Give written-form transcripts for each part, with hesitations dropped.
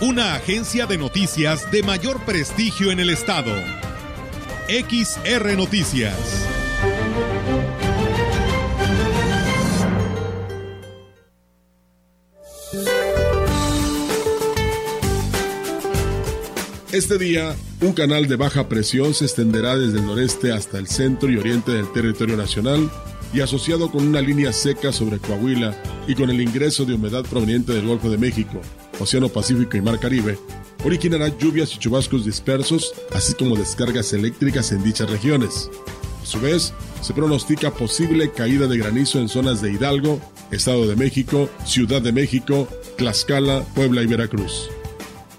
Una agencia de noticias de mayor prestigio en el estado. XR Noticias. Este día, un canal de baja presión se extenderá desde el noreste hasta el centro y oriente del territorio nacional y asociado con una línea seca sobre Coahuila y con el ingreso de humedad proveniente del Golfo de México, Océano Pacífico y Mar Caribe, originará lluvias y chubascos dispersos, así como descargas eléctricas en dichas regiones. A su vez, se pronostica posible caída de granizo en zonas de Hidalgo, Estado de México, Ciudad de México, Tlaxcala, Puebla y Veracruz.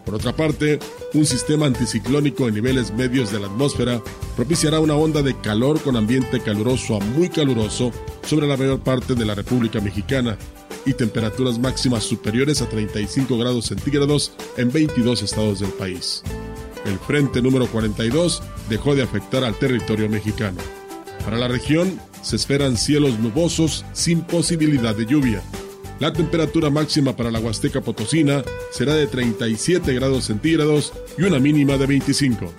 Por otra parte, un sistema anticiclónico en niveles medios de la atmósfera propiciará una onda de calor con ambiente caluroso a muy caluroso sobre la mayor parte de la República Mexicana y temperaturas máximas superiores a 35 grados centígrados en 22 estados del país. El frente número 42 dejó de afectar al territorio mexicano. Para la región se esperan cielos nubosos sin posibilidad de lluvia. La temperatura máxima para la Huasteca Potosina será de 37 grados centígrados y una mínima de 25.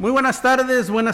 Muy buenas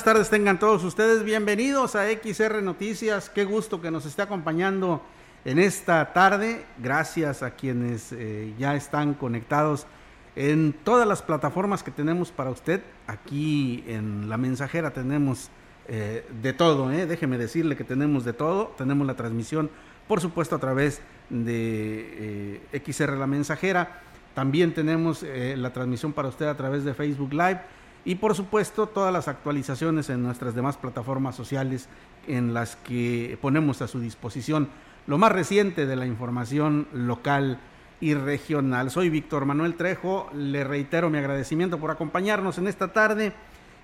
tardes tengan todos ustedes. Bienvenidos a XR Noticias. Qué gusto que nos esté acompañando en esta tarde. Gracias a quienes ya están conectados en todas las plataformas que tenemos para usted. Aquí en La Mensajera tenemos de todo, déjeme decirle que tenemos de todo. Tenemos la transmisión, por supuesto, a través de XR La Mensajera. También tenemos la transmisión para usted a través de Facebook Live. Y por supuesto, todas las actualizaciones en nuestras demás plataformas sociales en las que ponemos a su disposición lo más reciente de la información local y regional. Soy Víctor Manuel Trejo, le reitero mi agradecimiento por acompañarnos en esta tarde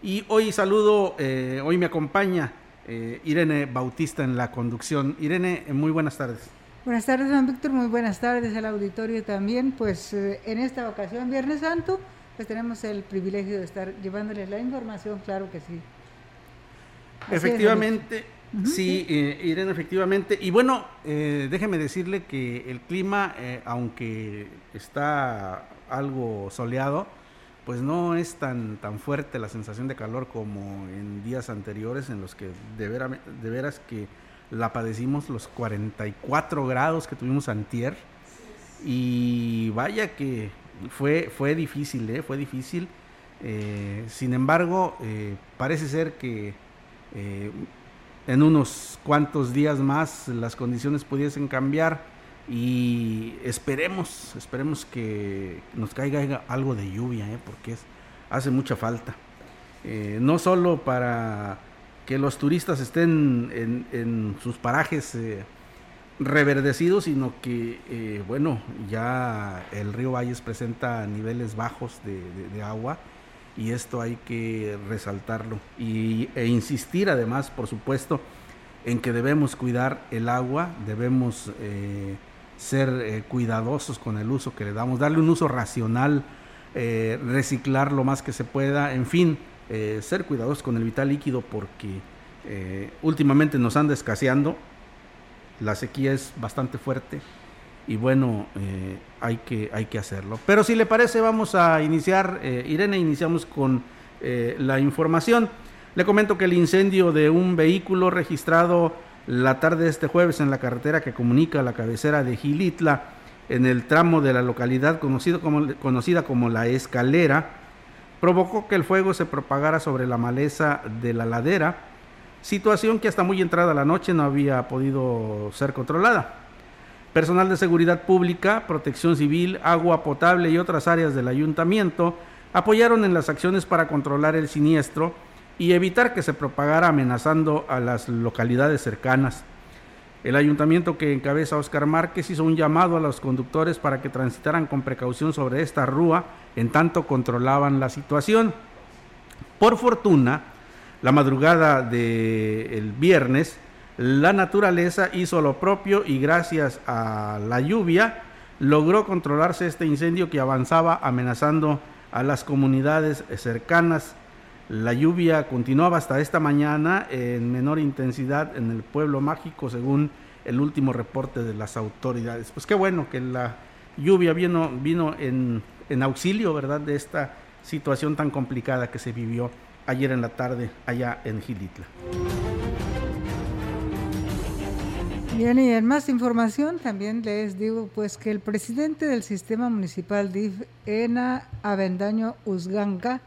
y hoy saludo, hoy me acompaña Irene Bautista en la conducción. Irene, muy buenas tardes. Buenas tardes, don Víctor, muy buenas tardes al auditorio también. Pues en esta ocasión, Viernes Santo, pues tenemos el privilegio de estar llevándoles la información, claro que sí. Así efectivamente. Es, sí, Irene, efectivamente. Y bueno, déjeme decirle que el clima, aunque está algo soleado, pues no es tan fuerte la sensación de calor como en días anteriores en los que de veras que la padecimos, los 44 grados que tuvimos antier. Y vaya que fue difícil, fue difícil. Sin embargo, parece ser que en unos cuantos días más las condiciones pudiesen cambiar y esperemos que nos caiga algo de lluvia, porque hace mucha falta. No solo para que los turistas estén en sus parajes reverdecidos, sino que, ya el río Valles presenta niveles bajos de agua. Y esto hay que resaltarlo e insistir además, por supuesto, en que debemos cuidar el agua, debemos ser cuidadosos con el uso que le damos, darle un uso racional, reciclar lo más que se pueda, en fin, ser cuidadosos con el vital líquido porque últimamente nos anda escaseando, la sequía es bastante fuerte y bueno, hay que hacerlo. Pero si le parece, vamos a iniciar, Irene, iniciamos con la información. Le comento que el incendio de un vehículo registrado la tarde de este jueves en la carretera que comunica la cabecera de Xilitla, en el tramo de la localidad conocida como La Escalera, provocó que el fuego se propagara sobre la maleza de la ladera, situación que hasta muy entrada la noche no había podido ser controlada. Personal de seguridad pública, protección civil, agua potable y otras áreas del ayuntamiento apoyaron en las acciones para controlar el siniestro y evitar que se propagara amenazando a las localidades cercanas. El ayuntamiento que encabeza Óscar Márquez hizo un llamado a los conductores para que transitaran con precaución sobre esta rúa, en tanto controlaban la situación. Por fortuna, la madrugada del viernes, la naturaleza hizo lo propio y gracias a la lluvia logró controlarse este incendio que avanzaba amenazando a las comunidades cercanas. La lluvia continuaba hasta esta mañana en menor intensidad en el pueblo mágico, según el último reporte de las autoridades. Pues qué bueno que la lluvia vino en auxilio, ¿verdad?, de esta situación tan complicada que se vivió ayer en la tarde allá en Xilitla. Bien, y en más información también les digo pues que el presidente del sistema municipal DIF, ENA Avendaño Uzcanga,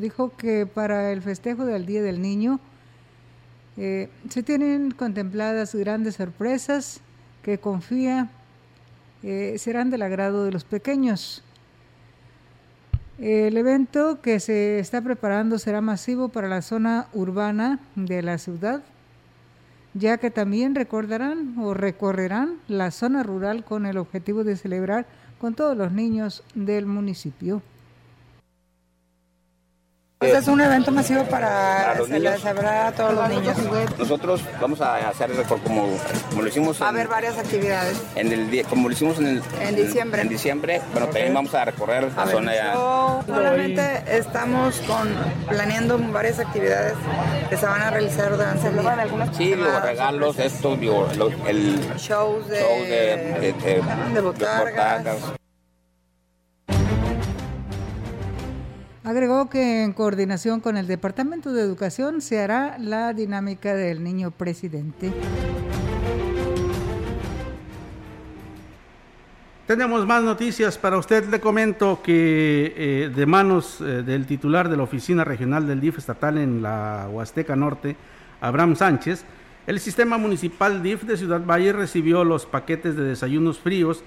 dijo que para el festejo del Día del Niño se tienen contempladas grandes sorpresas que confía serán del agrado de los pequeños. El evento que se está preparando será masivo para la zona urbana de la ciudad, ya que también recorrerán la zona rural con el objetivo de celebrar con todos los niños del municipio. Este es un evento masivo para celebrar a todos los niños. Nosotros vamos a hacer como lo hicimos. Va a haber varias actividades. Como lo hicimos en diciembre. En diciembre, pero también vamos a recorrer la zona ya. Solamente estamos planeando varias actividades que se van a realizar durante el día. Sí, los regalos, estos, el shows de botargas. Agregó que en coordinación con el Departamento de Educación se hará la dinámica del niño presidente. Tenemos más noticias para usted. Le comento que de manos del titular de la Oficina Regional del DIF Estatal en la Huasteca Norte, Abraham Sánchez, el Sistema Municipal DIF de Ciudad Valle recibió los paquetes de desayunos fríos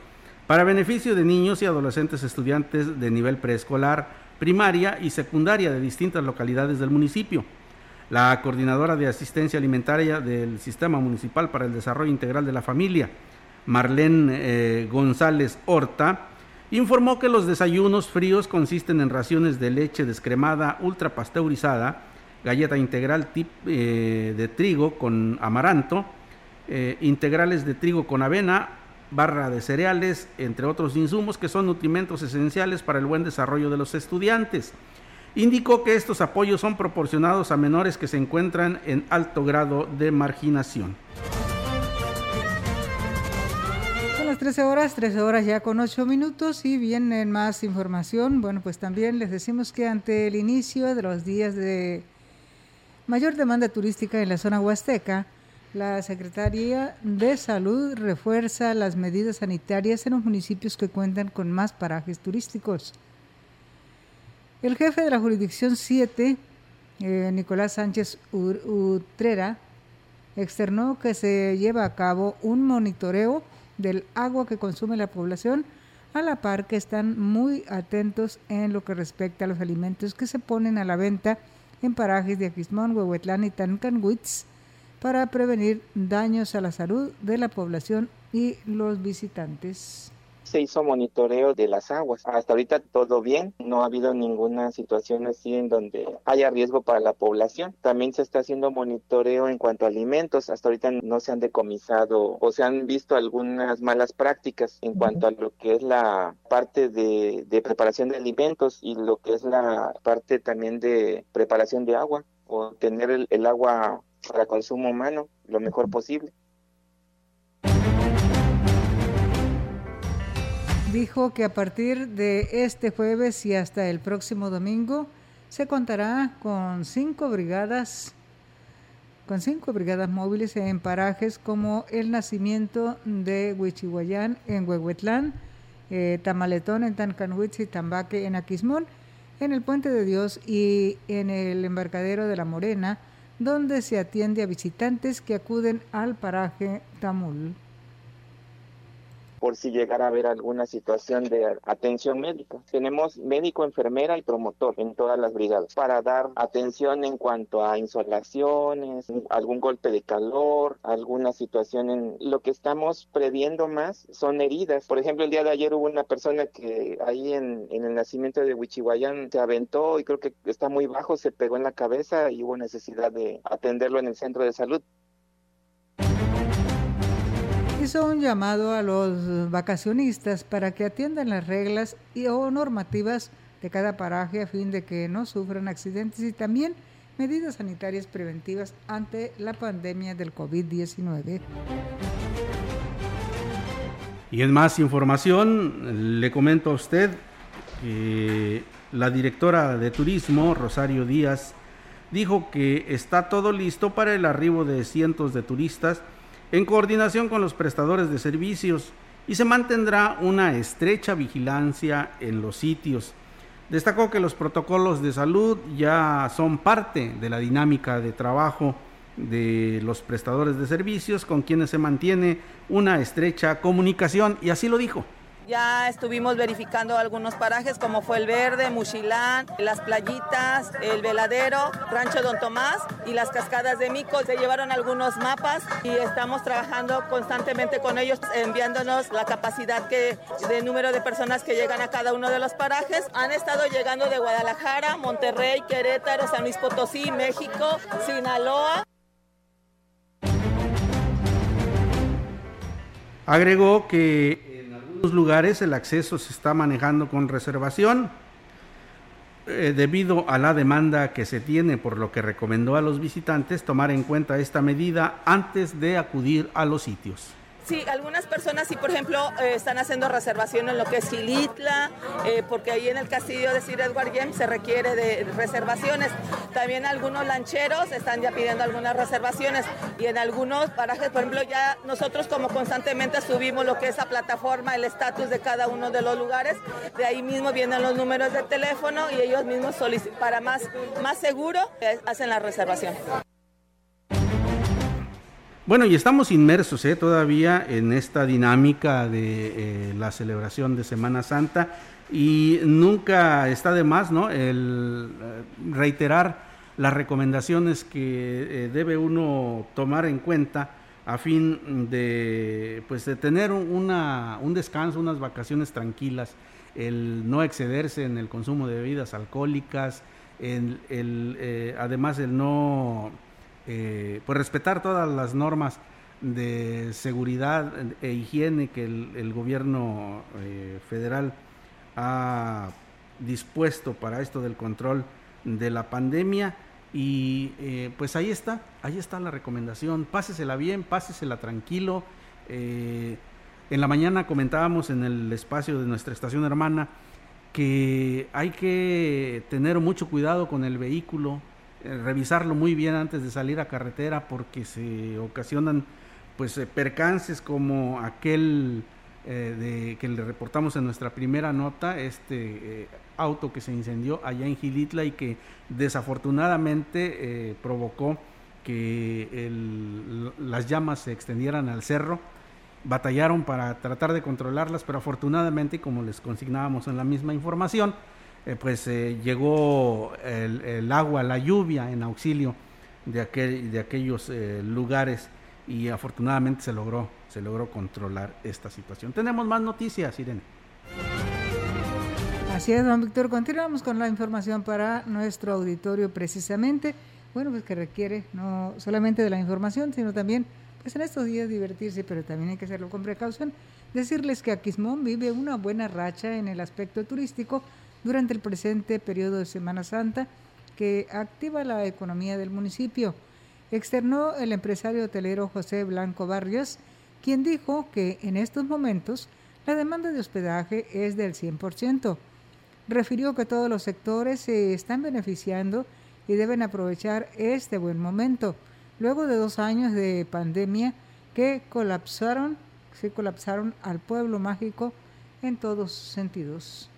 para beneficio de niños y adolescentes estudiantes de nivel preescolar, primaria y secundaria de distintas localidades del municipio. La coordinadora de asistencia alimentaria del Sistema Municipal para el Desarrollo Integral de la Familia, Marlén González Horta, informó que los desayunos fríos consisten en raciones de leche descremada ultra pasteurizada, galleta integral de trigo con amaranto, integrales de trigo con avena, barra de cereales, entre otros insumos que son nutrimentos esenciales para el buen desarrollo de los estudiantes. Indicó que estos apoyos son proporcionados a menores que se encuentran en alto grado de marginación. Son las 13 horas ya con 8 minutos y vienen más información. Bueno, pues también les decimos que ante el inicio de los días de mayor demanda turística en la zona huasteca, la Secretaría de Salud refuerza las medidas sanitarias en los municipios que cuentan con más parajes turísticos. El jefe de la Jurisdicción 7, Nicolás Sánchez Utrera, externó que se lleva a cabo un monitoreo del agua que consume la población, a la par que están muy atentos en lo que respecta a los alimentos que se ponen a la venta en parajes de Aquismón, Huehuetlán y Tancanwitz, para prevenir daños a la salud de la población y los visitantes. Se hizo monitoreo de las aguas. Hasta ahorita todo bien, no ha habido ninguna situación así en donde haya riesgo para la población. También se está haciendo monitoreo en cuanto a alimentos. Hasta ahorita no se han decomisado o se han visto algunas malas prácticas en cuanto a lo que es la parte de preparación de alimentos y lo que es la parte también de preparación de agua o tener el agua para consumo humano lo mejor posible. Dijo que a partir de este jueves y hasta el próximo domingo se contará con 5 brigadas móviles en parajes como el Nacimiento de Huichihuayán en Huehuetlán, Tamaletón en Tancanwitz y Tambaque en Aquismón, en el Puente de Dios y en el Embarcadero de la Morena, donde se atiende a visitantes que acuden al paraje Tamul. por si llegara a haber alguna situación de atención médica. Tenemos médico, enfermera y promotor en todas las brigadas para dar atención en cuanto a insolaciones, algún golpe de calor, alguna situación. En lo que estamos previendo más son heridas. Por ejemplo, el día de ayer hubo una persona que ahí en el nacimiento de Huichihuayán se aventó y creo que está muy bajo, se pegó en la cabeza y hubo necesidad de atenderlo en el centro de salud. Hizo un llamado a los vacacionistas para que atiendan las reglas o normativas de cada paraje a fin de que no sufran accidentes y también medidas sanitarias preventivas ante la pandemia del COVID-19. Y en más información, le comento a usted que la directora de Turismo, Rosario Díaz, dijo que está todo listo para el arribo de cientos de turistas en coordinación con los prestadores de servicios y se mantendrá una estrecha vigilancia en los sitios. Destacó que los protocolos de salud ya son parte de la dinámica de trabajo de los prestadores de servicios con quienes se mantiene una estrecha comunicación y así lo dijo. Ya estuvimos verificando algunos parajes como fue El Verde, Muxilán, Las Playitas, El Veladero, Rancho Don Tomás y las Cascadas de Mico. Se llevaron algunos mapas y estamos trabajando constantemente con ellos, enviándonos la capacidad de número de personas que llegan a cada uno de los parajes. Han estado llegando de Guadalajara, Monterrey, Querétaro, San Luis Potosí, México, Sinaloa. Agregó que lugares el acceso se está manejando con reservación debido a la demanda que se tiene, por lo que recomendó a los visitantes tomar en cuenta esta medida antes de acudir a los sitios. Sí, algunas personas sí, por ejemplo, están haciendo reservación en lo que es Xilitla, porque ahí en el castillo de Sir Edward James se requiere de reservaciones. También algunos lancheros están ya pidiendo algunas reservaciones y en algunos parajes, por ejemplo, ya nosotros como constantemente subimos lo que es la plataforma, el estatus de cada uno de los lugares, de ahí mismo vienen los números de teléfono y ellos mismos para más seguro hacen la reservación. Bueno, y estamos inmersos todavía en esta dinámica de la celebración de Semana Santa y nunca está de más, ¿no?, el reiterar las recomendaciones que debe uno tomar en cuenta a fin de, pues, de tener un descanso, unas vacaciones tranquilas, el no excederse en el consumo de bebidas alcohólicas, además el no... pues respetar todas las normas de seguridad e higiene que el gobierno federal ha dispuesto para esto del control de la pandemia y pues ahí está la recomendación, pásesela bien, pásesela tranquilo. En la mañana comentábamos en el espacio de nuestra estación hermana que hay que tener mucho cuidado con el vehículo, revisarlo muy bien antes de salir a carretera porque se ocasionan pues percances como aquel que le reportamos en nuestra primera nota, auto que se incendió allá en Xilitla y que desafortunadamente provocó que las llamas se extendieran al cerro. Batallaron para tratar de controlarlas, pero afortunadamente, como les consignábamos en la misma información, llegó el agua, la lluvia en auxilio de aquellos lugares y afortunadamente se logró controlar esta situación. Tenemos más noticias, Irene. Así es, don Víctor. Continuamos con la información para nuestro auditorio precisamente. Bueno, pues que requiere no solamente de la información, sino también pues en estos días divertirse, pero también hay que hacerlo con precaución. Decirles que Aquismón vive una buena racha en el aspecto turístico durante el presente periodo de Semana Santa que activa la economía del municipio, externó el empresario hotelero José Blanco Barrios, quien dijo que en estos momentos la demanda de hospedaje es del 100%. Refirió que todos los sectores se están beneficiando y deben aprovechar este buen momento, luego de 2 años de pandemia que colapsaron al pueblo mágico en todos sus sentidos.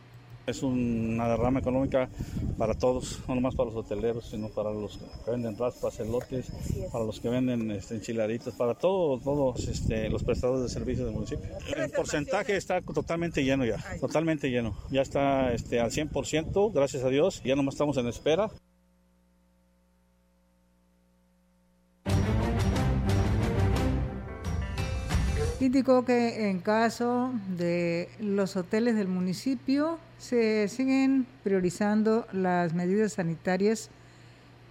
Es una derrama económica para todos, no nomás para los hoteleros, sino para los que venden raspas, elotes, para los que venden enchiladitas, para todos los prestadores de servicios del municipio. El porcentaje está totalmente lleno ya, totalmente lleno. Ya está al 100%, gracias a Dios, ya nomás estamos en espera. Indicó que en caso de los hoteles del municipio se siguen priorizando las medidas sanitarias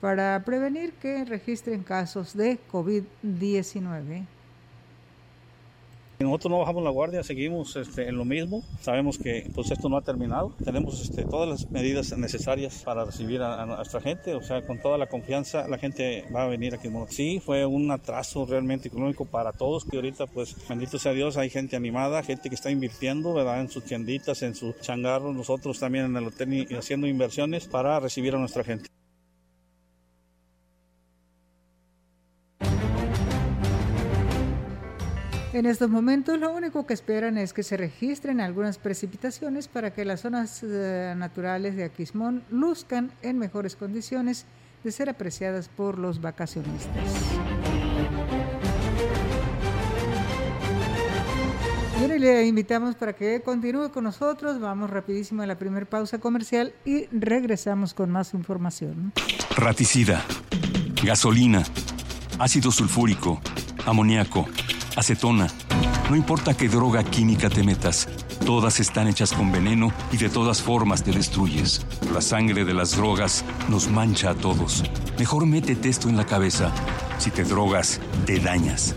para prevenir que registren casos de COVID-19. Nosotros no bajamos la guardia, seguimos en lo mismo. Sabemos que pues esto no ha terminado. Tenemos todas las medidas necesarias para recibir a nuestra gente. O sea, con toda la confianza, la gente va a venir aquí. Sí, fue un atraso realmente económico para todos, que ahorita, pues, bendito sea Dios, hay gente animada, gente que está invirtiendo, ¿verdad?, en sus tienditas, en sus changarros. Nosotros también en el hotel y haciendo inversiones para recibir a nuestra gente. En estos momentos lo único que esperan es que se registren algunas precipitaciones para que las zonas naturales de Aquismón luzcan en mejores condiciones de ser apreciadas por los vacacionistas. Bueno, y le invitamos para que continúe con nosotros. Vamos rapidísimo a la primera pausa comercial y regresamos con más información. Raticida, gasolina, ácido sulfúrico, amoníaco, acetona. No importa qué droga química te metas, todas están hechas con veneno y de todas formas te destruyes. La sangre de las drogas nos mancha a todos. Mejor métete esto en la cabeza. Si te drogas, te dañas.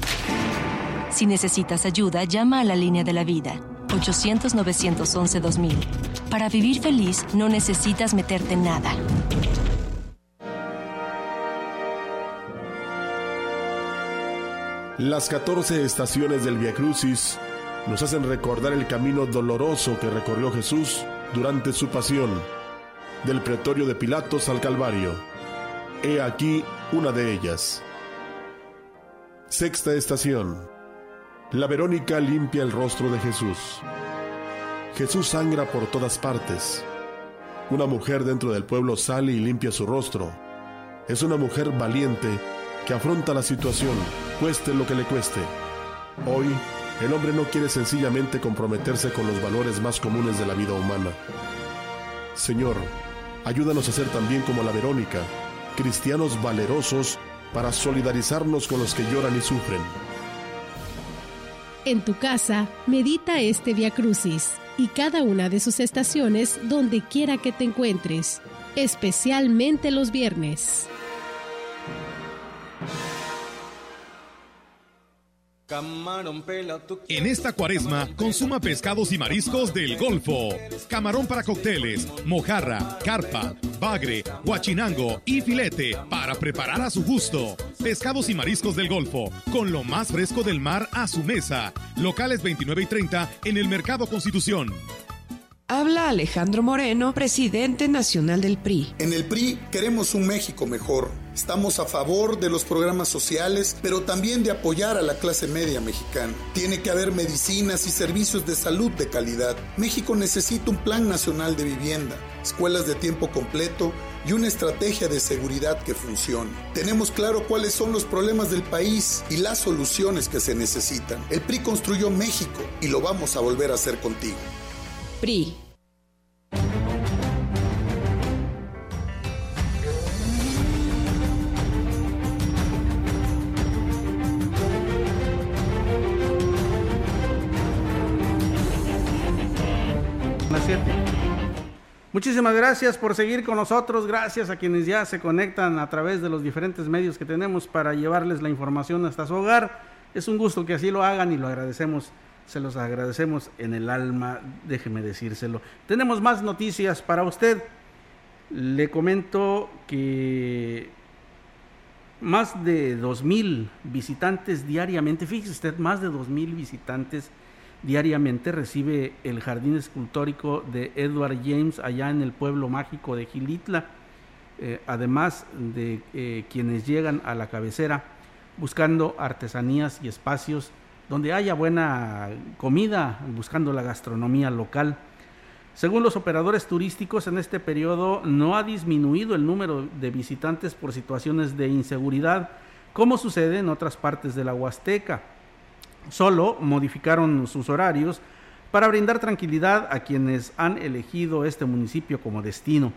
Si necesitas ayuda, llama a la Línea de la Vida, 800-911-2000. Para vivir feliz, no necesitas meterte en nada. Las 14 estaciones del Via Crucis nos hacen recordar el camino doloroso que recorrió Jesús durante su pasión, del pretorio de Pilatos al Calvario. He aquí una de ellas. Sexta estación. La Verónica limpia el rostro de Jesús. Jesús sangra por todas partes. Una mujer dentro del pueblo sale y limpia su rostro. Es una mujer valiente que afronta la situación, cueste lo que le cueste. Hoy, el hombre no quiere sencillamente comprometerse con los valores más comunes de la vida humana. Señor, ayúdanos a ser también como la Verónica, cristianos valerosos para solidarizarnos con los que lloran y sufren. En tu casa, medita este Via Crucis y cada una de sus estaciones donde quiera que te encuentres, especialmente los viernes. En esta cuaresma, consuma pescados y mariscos del Golfo. Camarón para cócteles, mojarra, carpa, bagre, guachinango y filete para preparar a su gusto. Pescados y mariscos del Golfo, con lo más fresco del mar a su mesa. Locales 29 y 30 en el Mercado Constitución. Habla Alejandro Moreno, presidente nacional del PRI. En el PRI queremos un México mejor. Estamos a favor de los programas sociales, pero también de apoyar a la clase media mexicana. Tiene que haber medicinas y servicios de salud de calidad. México necesita un plan nacional de vivienda, escuelas de tiempo completo y una estrategia de seguridad que funcione. Tenemos claro cuáles son los problemas del país y las soluciones que se necesitan. El PRI construyó México y lo vamos a volver a hacer contigo. PRI. Muchísimas gracias por seguir con nosotros, gracias a quienes ya se conectan a través de los diferentes medios que tenemos para llevarles la información hasta su hogar. Es un gusto que así lo hagan y lo agradecemos, se los agradecemos en el alma, déjeme decírselo. Tenemos más noticias para usted. Le comento que más de 2,000 visitantes diariamente, fíjese usted, más de 2,000 visitantes diariamente recibe el jardín escultórico de Edward James allá en el pueblo mágico de Xilitla, además de quienes llegan a la cabecera buscando artesanías y espacios donde haya buena comida, buscando la gastronomía local. Según los operadores turísticos, en este periodo no ha disminuido el número de visitantes por situaciones de inseguridad, como sucede en otras partes de la Huasteca. Solo modificaron sus horarios para brindar tranquilidad a quienes han elegido este municipio como destino.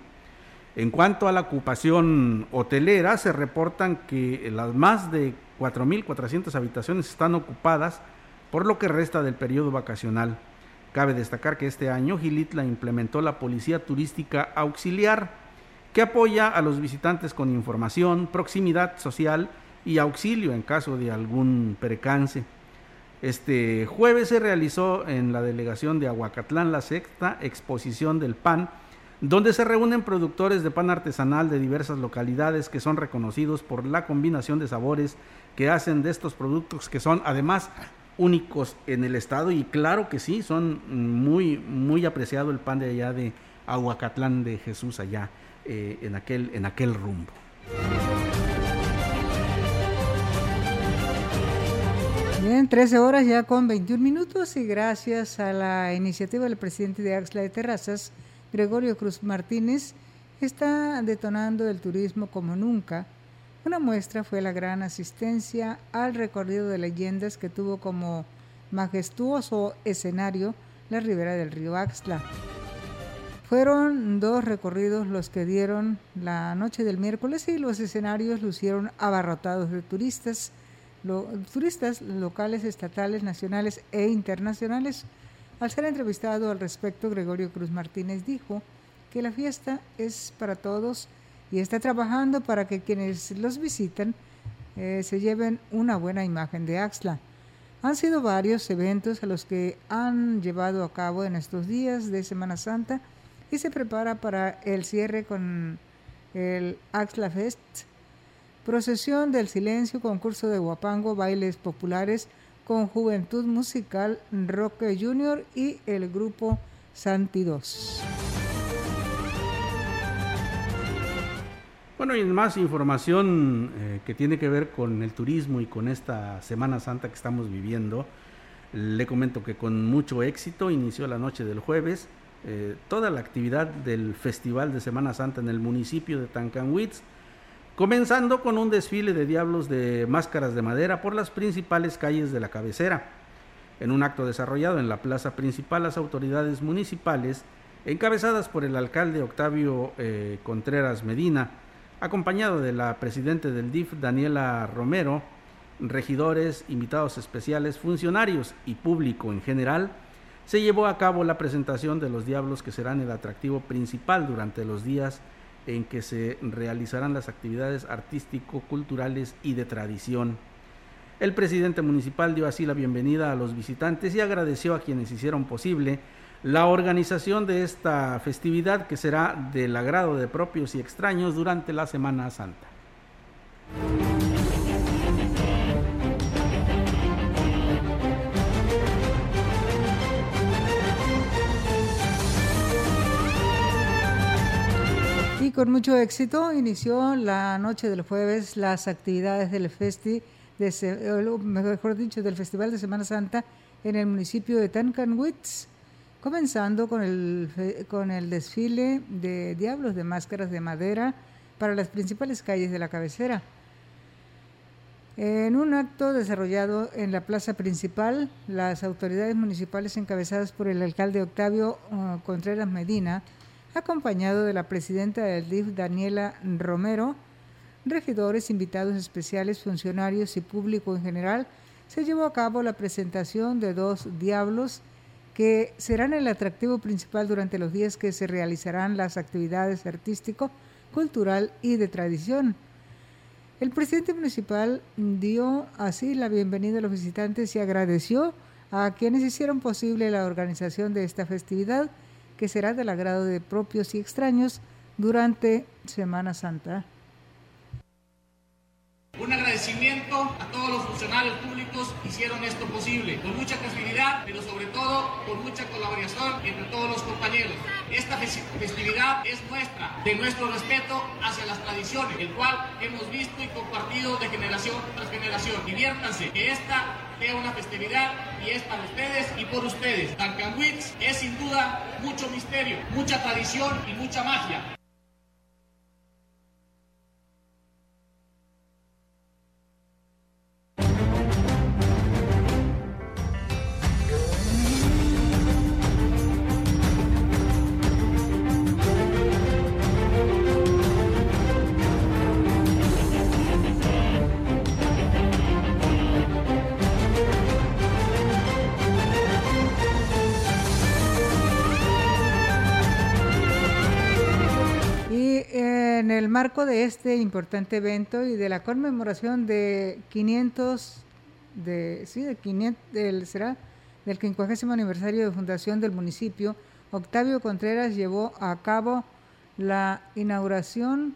En cuanto a la ocupación hotelera, se reportan que las más de 4.400 habitaciones están ocupadas por lo que resta del periodo vacacional. Cabe destacar que este año Xilitla implementó la Policía Turística Auxiliar, que apoya a los visitantes con información, proximidad social y auxilio en caso de algún percance. Este jueves se realizó en la delegación de Aguacatlán la sexta exposición del pan, donde se reúnen productores de pan artesanal de diversas localidades que son reconocidos por la combinación de sabores que hacen de estos productos, que son además únicos en el estado, y claro que sí, son muy, muy apreciado el pan de allá de Aguacatlán de Jesús, allá en aquel rumbo. Bien, 13 horas ya con 21 minutos y gracias a la iniciativa del presidente de Axla de Terrazas, Gregorio Cruz Martínez, está detonando el turismo como nunca. Una muestra fue la gran asistencia al recorrido de leyendas que tuvo como majestuoso escenario la ribera del río Axtla. Fueron 2 recorridos los que dieron la noche del miércoles y los escenarios lucieron abarrotados de turistas. Turistas locales, estatales, nacionales e internacionales. Al ser entrevistado al respecto, Gregorio Cruz Martínez dijo que la fiesta es para todos y está trabajando para que quienes los visitan se lleven una buena imagen de Axtla. Han sido varios eventos a los que han llevado a cabo en estos días de Semana Santa y se prepara para el cierre con el Axtla Fest, procesión del silencio, concurso de huapango, bailes populares con Juventud Musical, Roque Junior y el grupo Santi 2. Bueno, y más información que tiene que ver con el turismo y con esta Semana Santa que estamos viviendo. Le comento que con mucho éxito inició la noche del jueves toda la actividad del Festival de Semana Santa en el municipio de Tancanwitz, comenzando con un desfile de diablos de máscaras de madera por las principales calles de la cabecera. En un acto desarrollado en la plaza principal, las autoridades municipales, encabezadas por el alcalde Octavio Contreras Medina, acompañado de la presidenta del DIF, Daniela Romero, regidores, invitados especiales, funcionarios y público en general, se llevó a cabo la presentación de los diablos que serán el atractivo principal durante los días en que se realizarán las actividades artístico-culturales y de tradición. El presidente municipal dio así la bienvenida a los visitantes y agradeció a quienes hicieron posible la organización de esta festividad que será del agrado de propios y extraños durante la Semana Santa. Con mucho éxito inició la noche del jueves las actividades del Festival de Semana Santa en el municipio de Tancanwitz, comenzando con el desfile de diablos de máscaras de madera para las principales calles de la cabecera. En un acto desarrollado en la plaza principal, las autoridades municipales encabezadas por el alcalde Octavio Contreras Medina, acompañado de la presidenta del DIF, Daniela Romero, regidores, invitados especiales, funcionarios y público en general, se llevó a cabo la presentación de 2 diablos que serán el atractivo principal durante los días que se realizarán las actividades artístico, cultural y de tradición. El presidente municipal dio así la bienvenida a los visitantes y agradeció a quienes hicieron posible la organización de esta festividad, que será del agrado de propios y extraños durante Semana Santa. Un agradecimiento a todos los funcionarios públicos que hicieron esto posible, con mucha casualidad, pero sobre todo con mucha colaboración entre todos los compañeros. Esta festividad es nuestra, de nuestro respeto hacia las tradiciones, el cual hemos visto y compartido de generación tras generación. Diviértanse, que esta que una festividad y es para ustedes y por ustedes. Tancanwitz es sin duda mucho misterio, mucha tradición y mucha magia. En el marco de este importante evento y de la conmemoración de 500 del 50 aniversario de fundación del municipio, Octavio Contreras llevó a cabo la inauguración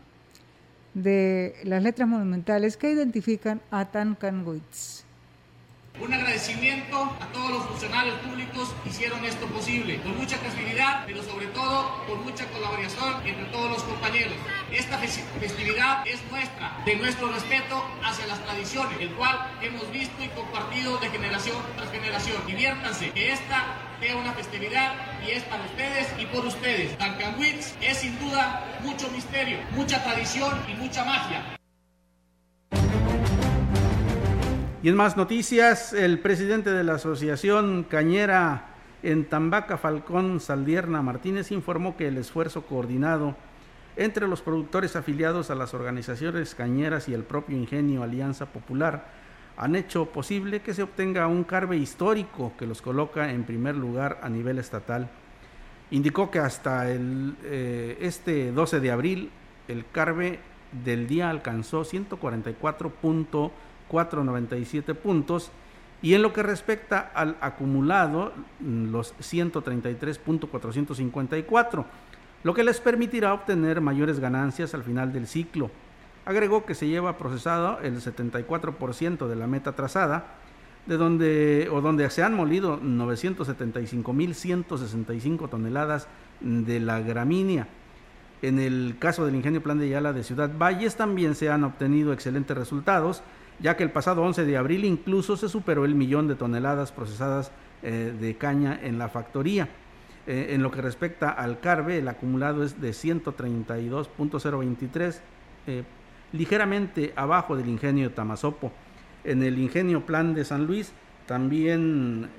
de las letras monumentales que identifican a Tancanwitz. Un agradecimiento a todos los funcionarios públicos que hicieron esto posible, con mucha creatividad, pero sobre todo con mucha colaboración entre todos los compañeros. Esta festividad es nuestra, de nuestro respeto hacia las tradiciones, el cual hemos visto y compartido de generación tras generación. Diviértanse, que esta sea una festividad y es para ustedes y por ustedes. Tancanwitz es sin duda mucho misterio, mucha tradición y mucha magia. Y en más noticias, el presidente de la Asociación Cañera en Tambaca, Falcón Saldierna Martínez, informó que el esfuerzo coordinado entre los productores afiliados a las organizaciones cañeras y el propio Ingenio Alianza Popular han hecho posible que se obtenga un carve histórico que los coloca en primer lugar a nivel estatal. Indicó que hasta este 12 de abril el carve del día alcanzó 144.497 puntos, y en lo que respecta al acumulado, los 133.454, lo que les permitirá obtener mayores ganancias al final del ciclo. Agregó que se lleva procesado el 74% de la meta trazada, donde se han molido 975.165 toneladas de la gramínea. En el caso del Ingenio Plan de Ayala de Ciudad Valles también se han obtenido excelentes resultados, ya que el pasado 11 de abril incluso se superó el 1,000,000 de toneladas procesadas de caña en la factoría. En lo que respecta al carve, el acumulado es de 132.023, ligeramente abajo del Ingenio Tamasopo. En el Ingenio Plan de San Luis también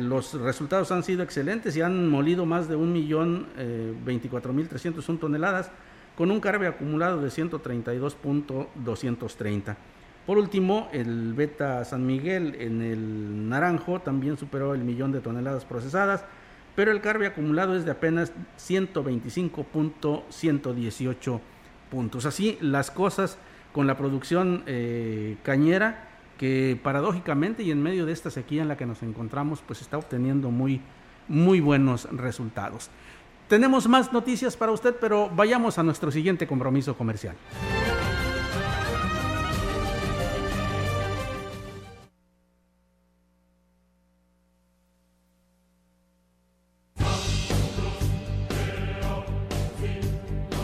los resultados han sido excelentes y han molido más de 1,024,301 toneladas, con un carve acumulado de 132.230. Por último, el Beta San Miguel en el Naranjo también superó el 1,000,000 de toneladas procesadas, pero el carve acumulado es de apenas 125.118 puntos. Así las cosas con la producción cañera, que paradójicamente y en medio de esta sequía en la que nos encontramos, pues está obteniendo muy, muy buenos resultados. Tenemos más noticias para usted, pero vayamos a nuestro siguiente compromiso comercial.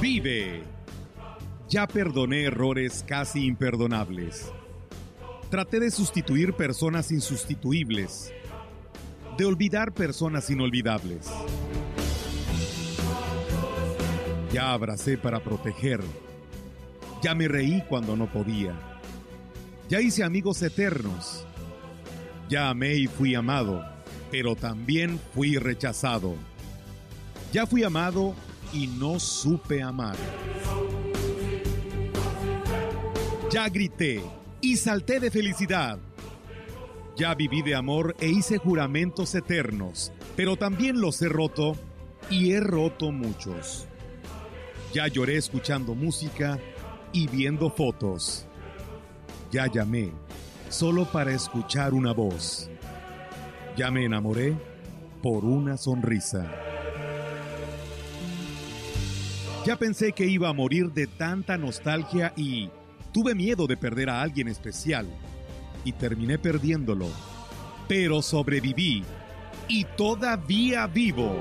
Vive. Ya perdoné errores casi imperdonables. Traté de sustituir personas insustituibles, de olvidar personas inolvidables. Ya abracé para proteger, ya me reí cuando no podía, ya hice amigos eternos, ya amé y fui amado, pero también fui rechazado. Ya fui amado y no supe amar. Ya grité y salté de felicidad. Ya viví de amor e hice juramentos eternos, pero también los he roto y he roto muchos. Ya lloré escuchando música y viendo fotos. Ya llamé solo para escuchar una voz. Ya me enamoré por una sonrisa. Ya pensé que iba a morir de tanta nostalgia y tuve miedo de perder a alguien especial y terminé perdiéndolo. Pero sobreviví y todavía vivo.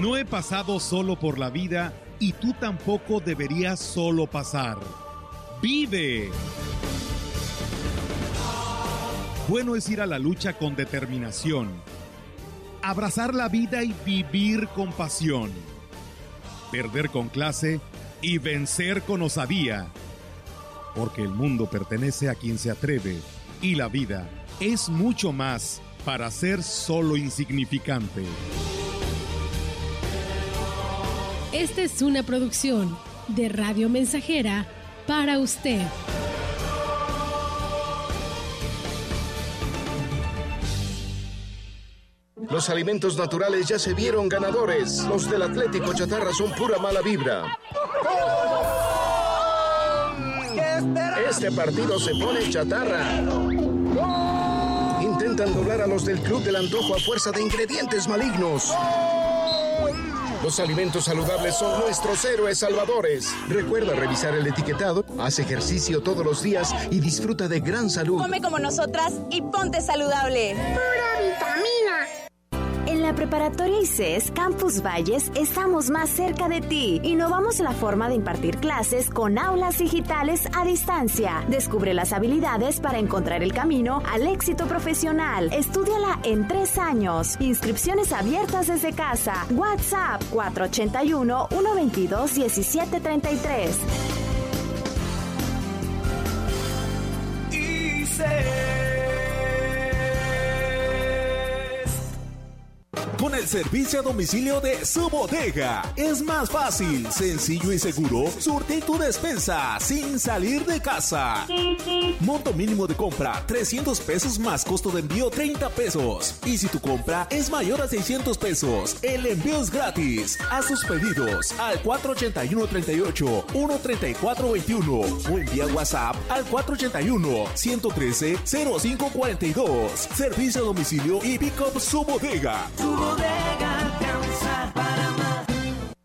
No he pasado solo por la vida y tú tampoco deberías solo pasar. vive. Bueno es ir a la lucha con determinación, abrazar la vida y vivir con pasión, perder con clase y vencer con osadía, porque el mundo pertenece a quien se atreve y la vida es mucho más para ser solo insignificante. Esta es una producción de Radio Mensajera para usted. Los alimentos naturales ya se vieron ganadores. Los del Atlético Chatarra son pura mala vibra. Este partido se pone chatarra. Intentan doblar a los del Club del Antojo a fuerza de ingredientes malignos. Los alimentos saludables son nuestros héroes salvadores. Recuerda revisar el etiquetado, haz ejercicio todos los días y disfruta de gran salud. Come como nosotras y ponte saludable. ¡Pura vitamina! En la Preparatoria ICES Campus Valles estamos más cerca de ti. Innovamos la forma de impartir clases con aulas digitales a distancia. Descubre las habilidades para encontrar el camino al éxito profesional. Estúdiala en 3 años. Inscripciones abiertas desde casa. WhatsApp 481-122-1733. ICES. Con el servicio a domicilio de Su Bodega. Es más fácil, sencillo y seguro surtir tu despensa sin salir de casa. Monto mínimo de compra, 300 pesos más costo de envío, 30 pesos. Y si tu compra es mayor a 600 pesos, el envío es gratis. Haz tus pedidos al 481-38-13421 o envía WhatsApp al 481-113-0542. Servicio a domicilio y pick up Su Bodega.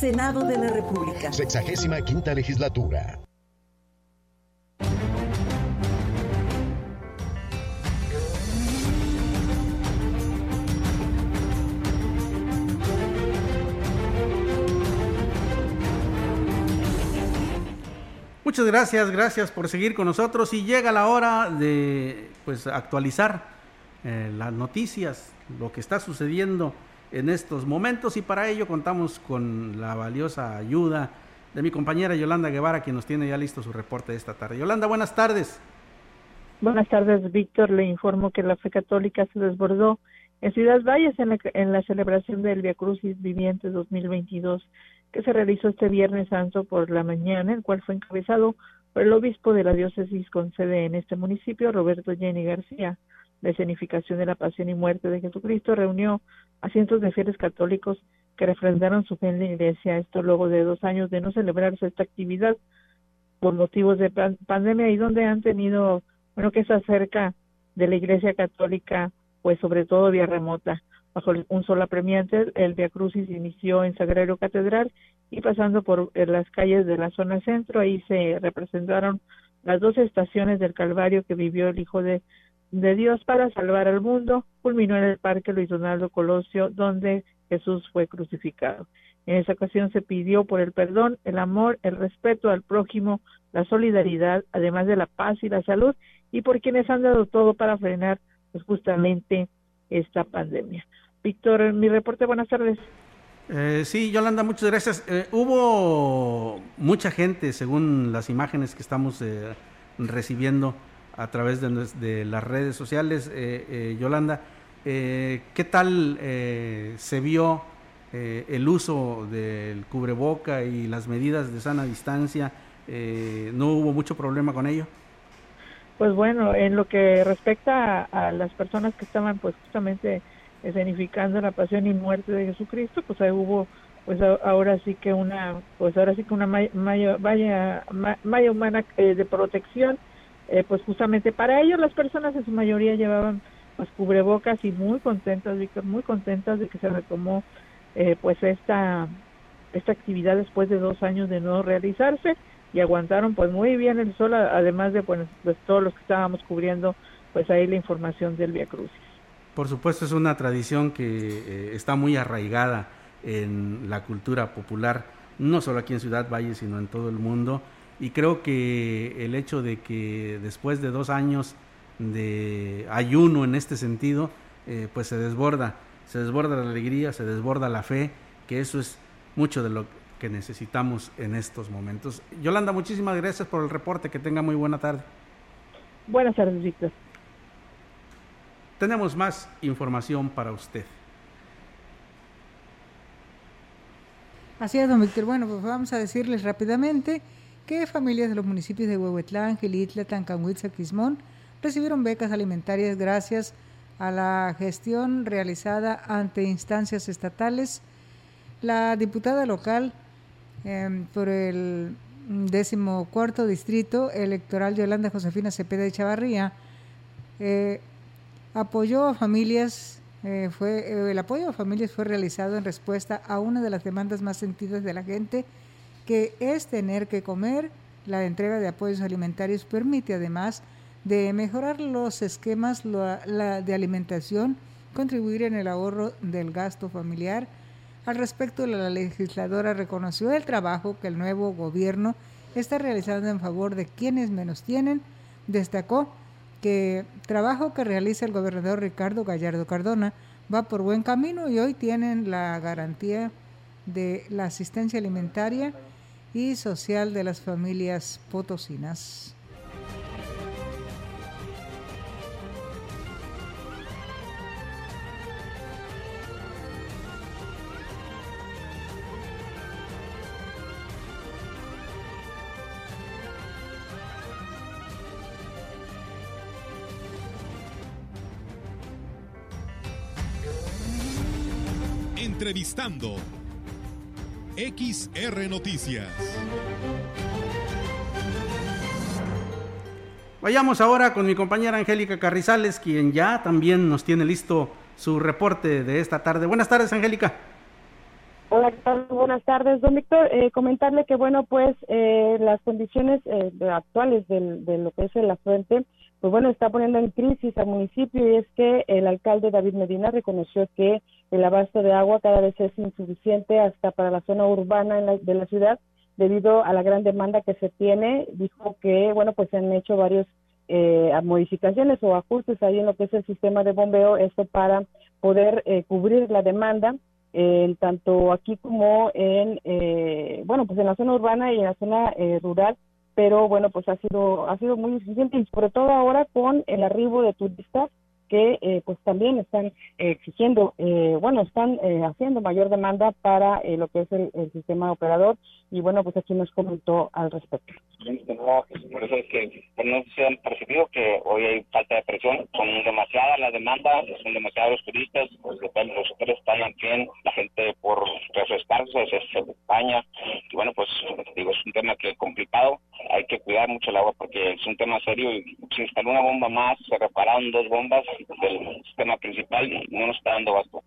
Senado de la República. 65ª Legislatura. Muchas gracias por seguir con nosotros y llega la hora de actualizar las noticias, lo que está sucediendo en estos momentos, y para ello contamos con la valiosa ayuda de mi compañera Yolanda Guevara, quien nos tiene ya listo su reporte de esta tarde. Yolanda, buenas tardes. Buenas tardes, Víctor. Le informo que la fe católica se desbordó en Ciudad Valles en la celebración del Via Crucis Viviente 2022, que se realizó este Viernes Santo por la mañana, el cual fue encabezado por el obispo de la diócesis con sede en este municipio, Roberto Jenny García. La escenificación de la pasión y muerte de Jesucristo reunió a cientos de fieles católicos que refrendaron su fe en la iglesia, esto luego de 2 años de no celebrarse esta actividad por motivos de pandemia, y donde han tenido, que está cerca de la iglesia católica, sobre todo vía remota. Bajo un sol apremiante, el Via Crucis inició en Sagrario Catedral y pasando por las calles de la zona centro, ahí se representaron las 12 estaciones del Calvario que vivió el Hijo de Dios para salvar al mundo. Culminó en el Parque Luis Donaldo Colosio, donde Jesús fue crucificado. En esa ocasión se pidió por el perdón, el amor, el respeto al prójimo, la solidaridad, además de la paz y la salud, y por quienes han dado todo para frenar justamente esta pandemia. Víctor, mi reporte, buenas tardes. Sí, Yolanda, muchas gracias. Hubo mucha gente, según las imágenes que estamos recibiendo a través de las redes sociales. Yolanda, ¿qué tal se vio el uso del cubreboca y las medidas de sana distancia? ¿No hubo mucho problema con ello? Pues bueno, en lo que respecta a las personas que estaban justamente escenificando la pasión y muerte de Jesucristo, ahí hubo ahora sí que una malla humana de protección pues justamente para ellos. Las personas en su mayoría llevaban pues cubrebocas y muy contentas, Víctor, muy contentas de que se retomó pues esta actividad después de 2 años de no realizarse, y aguantaron pues muy bien el sol, además de pues todos los que estábamos cubriendo pues ahí la información del Vía Crucis. Por supuesto, es una tradición que está muy arraigada en la cultura popular, no solo aquí en Ciudad Valles, sino en todo el mundo, y creo que el hecho de que después de 2 años de ayuno en este sentido, pues se desborda la alegría, se desborda la fe, que eso es mucho de lo que necesitamos en estos momentos. Yolanda, muchísimas gracias por el reporte, que tenga muy buena tarde. Buenas tardes, Víctor. Tenemos más información para usted. Así es, don Víctor. Bueno, pues vamos a decirles rápidamente que familias de los municipios de Huehuetlán, Gilitla, Canguitza, Quismón recibieron becas alimentarias gracias a la gestión realizada ante instancias estatales. La diputada local por el 14º distrito electoral, Yolanda Josefina Cepeda de Chavarría, apoyó a familias, el apoyo a familias fue realizado en respuesta a una de las demandas más sentidas de la gente, que es tener que comer. La entrega de apoyos alimentarios permite, además de mejorar los esquemas de alimentación, contribuir en el ahorro del gasto familiar. Al respecto, la legisladora reconoció el trabajo que el nuevo gobierno está realizando en favor de quienes menos tienen. Destacó que trabajo que realiza el gobernador Ricardo Gallardo Cardona va por buen camino y hoy tienen la garantía de la asistencia alimentaria y social de las familias potosinas. Entrevistando XR Noticias. Vayamos ahora con mi compañera Angélica Carrizales, quien ya también nos tiene listo su reporte de esta tarde. Buenas tardes, Angélica. Hola, ¿qué tal? Buenas tardes, don Víctor. Comentarle que, bueno, pues las condiciones actuales de lo que es el afluente, pues bueno, está poniendo en crisis al municipio, y es que el alcalde David Medina reconoció que el abasto de agua cada vez es insuficiente hasta para la zona urbana de la ciudad, debido a la gran demanda que se tiene. Dijo que, bueno, pues se han hecho varios modificaciones o ajustes ahí en lo que es el sistema de bombeo, esto para poder cubrir la demanda, tanto aquí como en, bueno, pues en la zona urbana y en la zona rural, pero bueno, pues ha sido muy insuficiente, y sobre todo ahora con el arribo de turistas que pues también están exigiendo, bueno, están haciendo mayor demanda para lo que es el sistema operador, y bueno, pues aquí nos comentó al respecto. No, por eso es que no se han percibido que hoy hay falta de presión, son demasiadas las demandas, son demasiados los turistas, pues los hoteles están al 100, la gente por sus escasos se acompaña, y bueno, pues digo, es un tema que es complicado, hay que cuidar mucho el agua porque es un tema serio, y se instaló una bomba más, se repararon 2 bombas, del sistema principal no nos está dando abasto.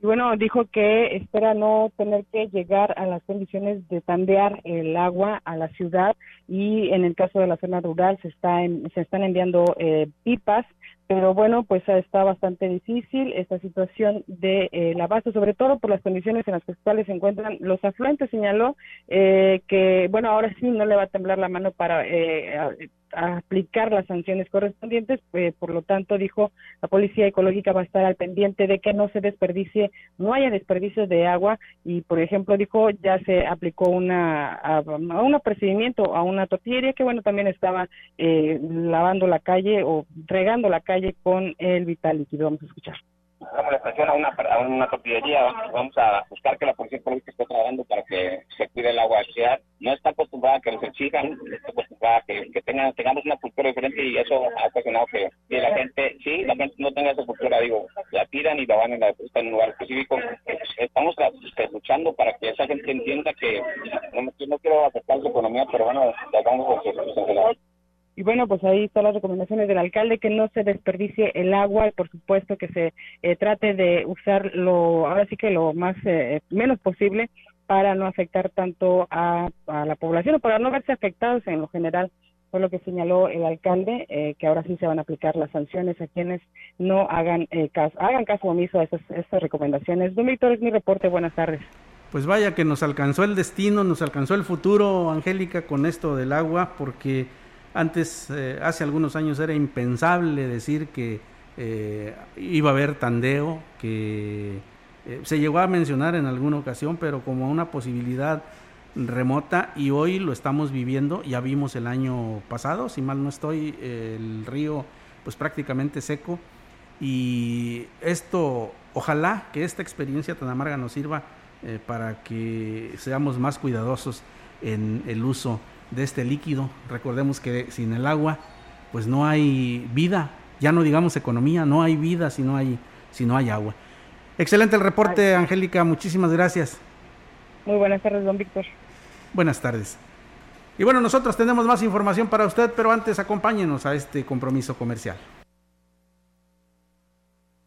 Y bueno, dijo que espera no tener que llegar a las condiciones de tandear el agua a la ciudad, y en el caso de la zona rural se están enviando pipas, pero bueno, pues está bastante difícil esta situación de el abasto, sobre todo por las condiciones en las cuales se encuentran los afluentes. Señaló que, bueno, ahora sí no le va a temblar la mano para a aplicar las sanciones correspondientes, por lo tanto, dijo, la Policía Ecológica va a estar al pendiente de que no se desperdicie, no haya desperdicios de agua, y por ejemplo, dijo, ya se aplicó a un procedimiento a una tortillería que, bueno, también estaba lavando la calle o regando la calle con el vital líquido. Vamos a escuchar. Damos la presión a una tortillería, vamos a buscar que la Policía Ecológica esté trabajando para que se cuide el agua de la ciudad. No está acostumbrada a que los exijan, está acostumbrada a que tengamos una cultura diferente, y eso ha ocasionado que la gente no tenga esa cultura, digo, la tiran y la van en un lugar específico. Estamos luchando para que esa gente entienda que no quiero afectar su economía, pero bueno, la vamos a hacer. Y bueno, pues ahí están las recomendaciones del alcalde, que no se desperdicie el agua y por supuesto que se trate de usar lo menos posible para no afectar tanto a la población o para no verse afectados en lo general. Fue lo que señaló el alcalde, que ahora sí se van a aplicar las sanciones a quienes no hagan caso omiso a estas recomendaciones. Don Víctor, es mi reporte. Buenas tardes. Pues vaya que nos alcanzó el destino, nos alcanzó el futuro, Angélica, con esto del agua, porque antes, hace algunos años, era impensable decir que iba a haber tandeo, que se llegó a mencionar en alguna ocasión, pero como una posibilidad remota, y hoy lo estamos viviendo. Ya vimos el año pasado, si mal no estoy, el río pues prácticamente seco, y esto, ojalá que esta experiencia tan amarga nos sirva para que seamos más cuidadosos en el uso de este líquido. Recordemos que sin el agua pues no hay vida, ya no digamos economía, no hay vida si no hay agua. Excelente el reporte, Angélica, muchísimas gracias. Muy buenas tardes, don Víctor. Buenas tardes. Y bueno, nosotros tenemos más información para usted, pero antes acompáñenos a este compromiso comercial.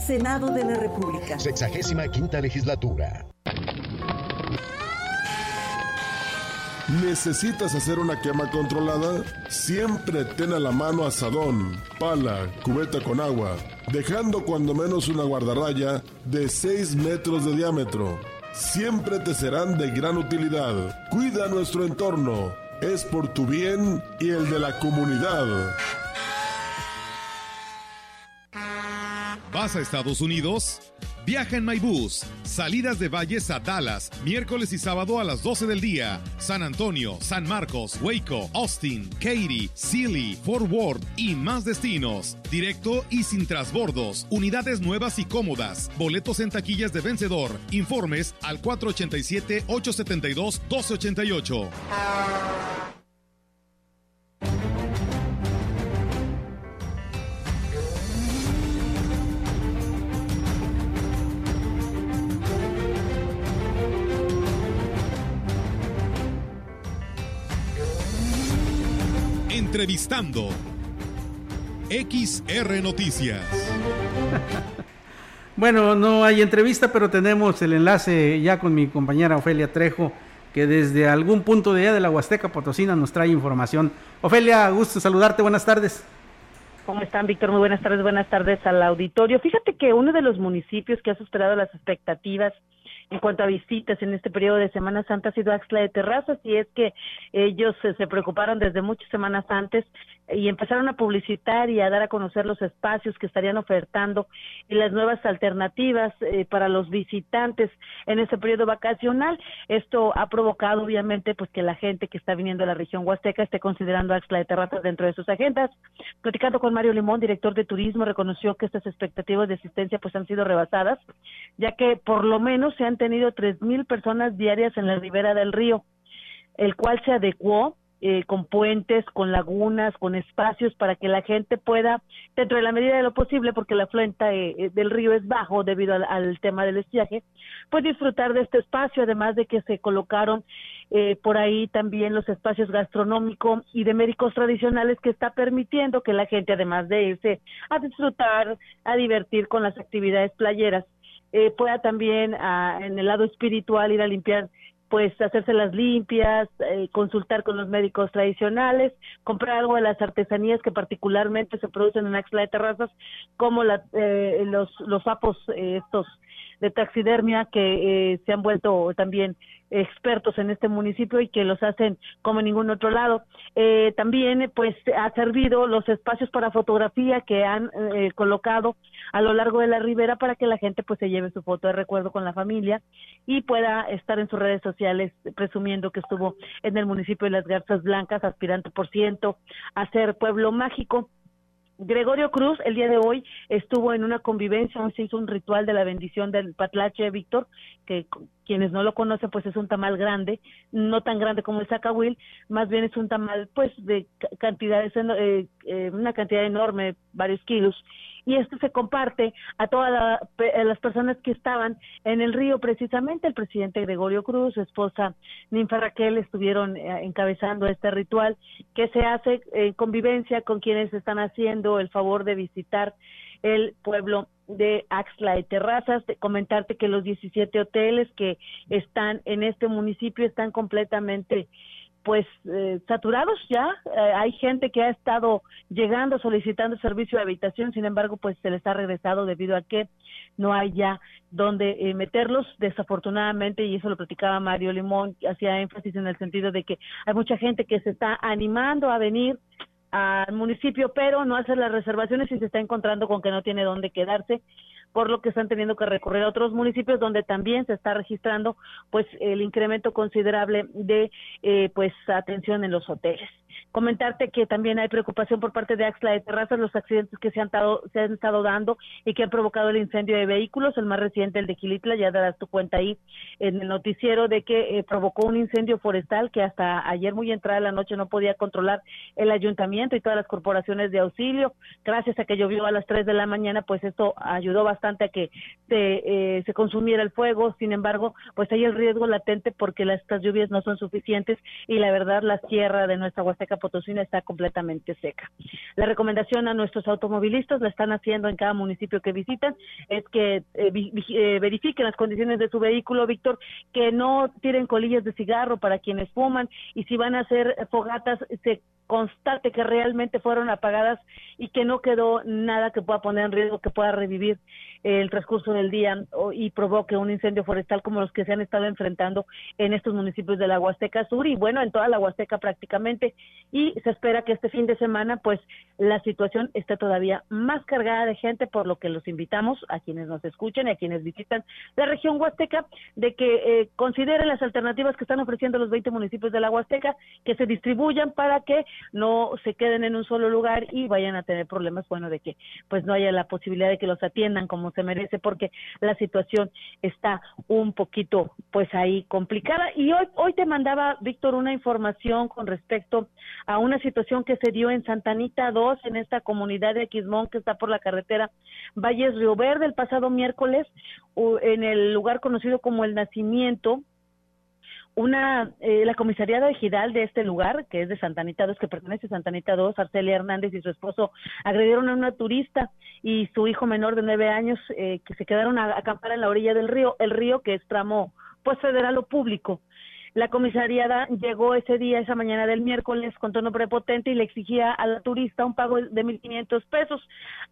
Senado de la República. 65ª Legislatura. ¿Necesitas hacer una quema controlada? Siempre ten a la mano azadón, pala, cubeta con agua, dejando cuando menos una guardarraya de 6 metros de diámetro. Siempre te serán de gran utilidad. Cuida nuestro entorno. Es por tu bien y el de la comunidad. ¿Vas a Estados Unidos? Viaja en MyBus. Salidas de Valles a Dallas, miércoles y sábado a las 12 del día. San Antonio, San Marcos, Waco, Austin, Katy, Sealy, Fort Worth y más destinos. Directo y sin transbordos. Unidades nuevas y cómodas. Boletos en taquillas de vencedor. Informes al 487-872-1288. Entrevistando XR Noticias. Bueno, no hay entrevista, pero tenemos el enlace ya con mi compañera Ofelia Trejo, que desde algún punto de allá de la Huasteca Potosina nos trae información. Ofelia, gusto saludarte, buenas tardes. ¿Cómo están, Víctor? Muy buenas tardes al auditorio. Fíjate que uno de los municipios que ha superado las expectativas en cuanto a visitas en este periodo de Semana Santa ha sido Axtla de Terrazas, y es que ellos se preocuparon desde muchas semanas antes y empezaron a publicitar y a dar a conocer los espacios que estarían ofertando y las nuevas alternativas para los visitantes en este periodo vacacional. Esto ha provocado, obviamente, pues que la gente que está viniendo a la región huasteca esté considerando Axtla de Terrazas dentro de sus agendas. Platicando con Mario Limón, director de turismo, reconoció que estas expectativas de asistencia pues han sido rebasadas, ya que por lo menos se han tenido 3,000 personas diarias en la ribera del río, el cual se adecuó con puentes, con lagunas, con espacios para que la gente pueda, dentro de la medida de lo posible, porque la afluente del río es bajo debido al tema del estiaje, pues disfrutar de este espacio, además de que se colocaron por ahí también los espacios gastronómicos y de médicos tradicionales, que está permitiendo que la gente, además de irse a disfrutar, a divertir con las actividades playeras, pueda también en el lado espiritual ir a limpiar, pues hacerse las limpias, consultar con los médicos tradicionales, comprar algo de las artesanías que particularmente se producen en Axtla de Terrazas, como los sapos estos de taxidermia que se han vuelto también expertos en este municipio y que los hacen como en ningún otro lado. También pues ha servido los espacios para fotografía que han colocado a lo largo de la ribera para que la gente pues se lleve su foto de recuerdo con la familia y pueda estar en sus redes sociales presumiendo que estuvo en el municipio de Las Garzas Blancas, aspirante por ciento a ser pueblo mágico. Gregorio Cruz el día de hoy estuvo en una convivencia, se hizo un ritual de la bendición del patlache, Víctor, que quienes no lo conocen, pues es un tamal grande, no tan grande como el zacahuil, más bien es un tamal pues de cantidades, una cantidad enorme, varios kilos, y esto se comparte a todas las personas que estaban en el río. Precisamente el presidente Gregorio Cruz, su esposa Ninfa Raquel, estuvieron encabezando este ritual que se hace en convivencia con quienes están haciendo el favor de visitar el pueblo de Axtla de Terrazas. De comentarte que los 17 hoteles que están en este municipio están completamente pues saturados ya, hay gente que ha estado llegando solicitando servicio de habitación, sin embargo pues se les ha regresado debido a que no hay ya donde meterlos, desafortunadamente, y eso lo platicaba Mario Limón, hacía énfasis en el sentido de que hay mucha gente que se está animando a venir al municipio, pero no hace las reservaciones y se está encontrando con que no tiene dónde quedarse, por lo que están teniendo que recurrir a otros municipios donde también se está registrando pues el incremento considerable de pues atención en los hoteles. Comentarte que también hay preocupación por parte de Axtla de Terrazas, los accidentes que se han estado dando y que han provocado el incendio de vehículos, el más reciente el de Xilitla, ya darás tu cuenta ahí en el noticiero de que provocó un incendio forestal que hasta ayer muy entrada la noche no podía controlar el ayuntamiento y todas las corporaciones de auxilio, gracias a que llovió a las 3 de la mañana, pues esto ayudó bastante a que se consumiera el fuego. Sin embargo, pues hay el riesgo latente porque estas lluvias no son suficientes y la verdad la tierra de nuestra Huasteca Potosina está completamente seca. La recomendación a nuestros automovilistas, la están haciendo en cada municipio que visitan, es que verifiquen las condiciones de su vehículo, Víctor, que no tiren colillas de cigarro para quienes fuman, y si van a hacer fogatas, se constate que realmente fueron apagadas y que no quedó nada que pueda poner en riesgo, que pueda revivir el transcurso del día y provoque un incendio forestal como los que se han estado enfrentando en estos municipios de la Huasteca Sur y bueno, en toda la Huasteca prácticamente, y se espera que este fin de semana pues la situación esté todavía más cargada de gente, por lo que los invitamos a quienes nos escuchen y a quienes visitan la región Huasteca de que consideren las alternativas que están ofreciendo los 20 municipios de la Huasteca, que se distribuyan para que no se queden en un solo lugar y vayan a tener problemas, bueno, de que pues no haya la posibilidad de que los atiendan como se merece, porque la situación está un poquito pues ahí complicada. Y hoy te mandaba, Víctor, una información con respecto a una situación que se dio en Santanita 2, en esta comunidad de Aquismón que está por la carretera Valles Río Verde el pasado miércoles, en el lugar conocido como El Nacimiento. La comisaría de Ejidal de este lugar, que es de Santanita 2, que pertenece a Santanita 2, Arcelia Hernández y su esposo agredieron a una turista y su hijo menor de 9 años, que se quedaron a acampar en la orilla del río, el río que es tramo pues federal o público. La comisariada llegó esa mañana del miércoles, con tono prepotente y le exigía a la turista un pago de 1,500 pesos,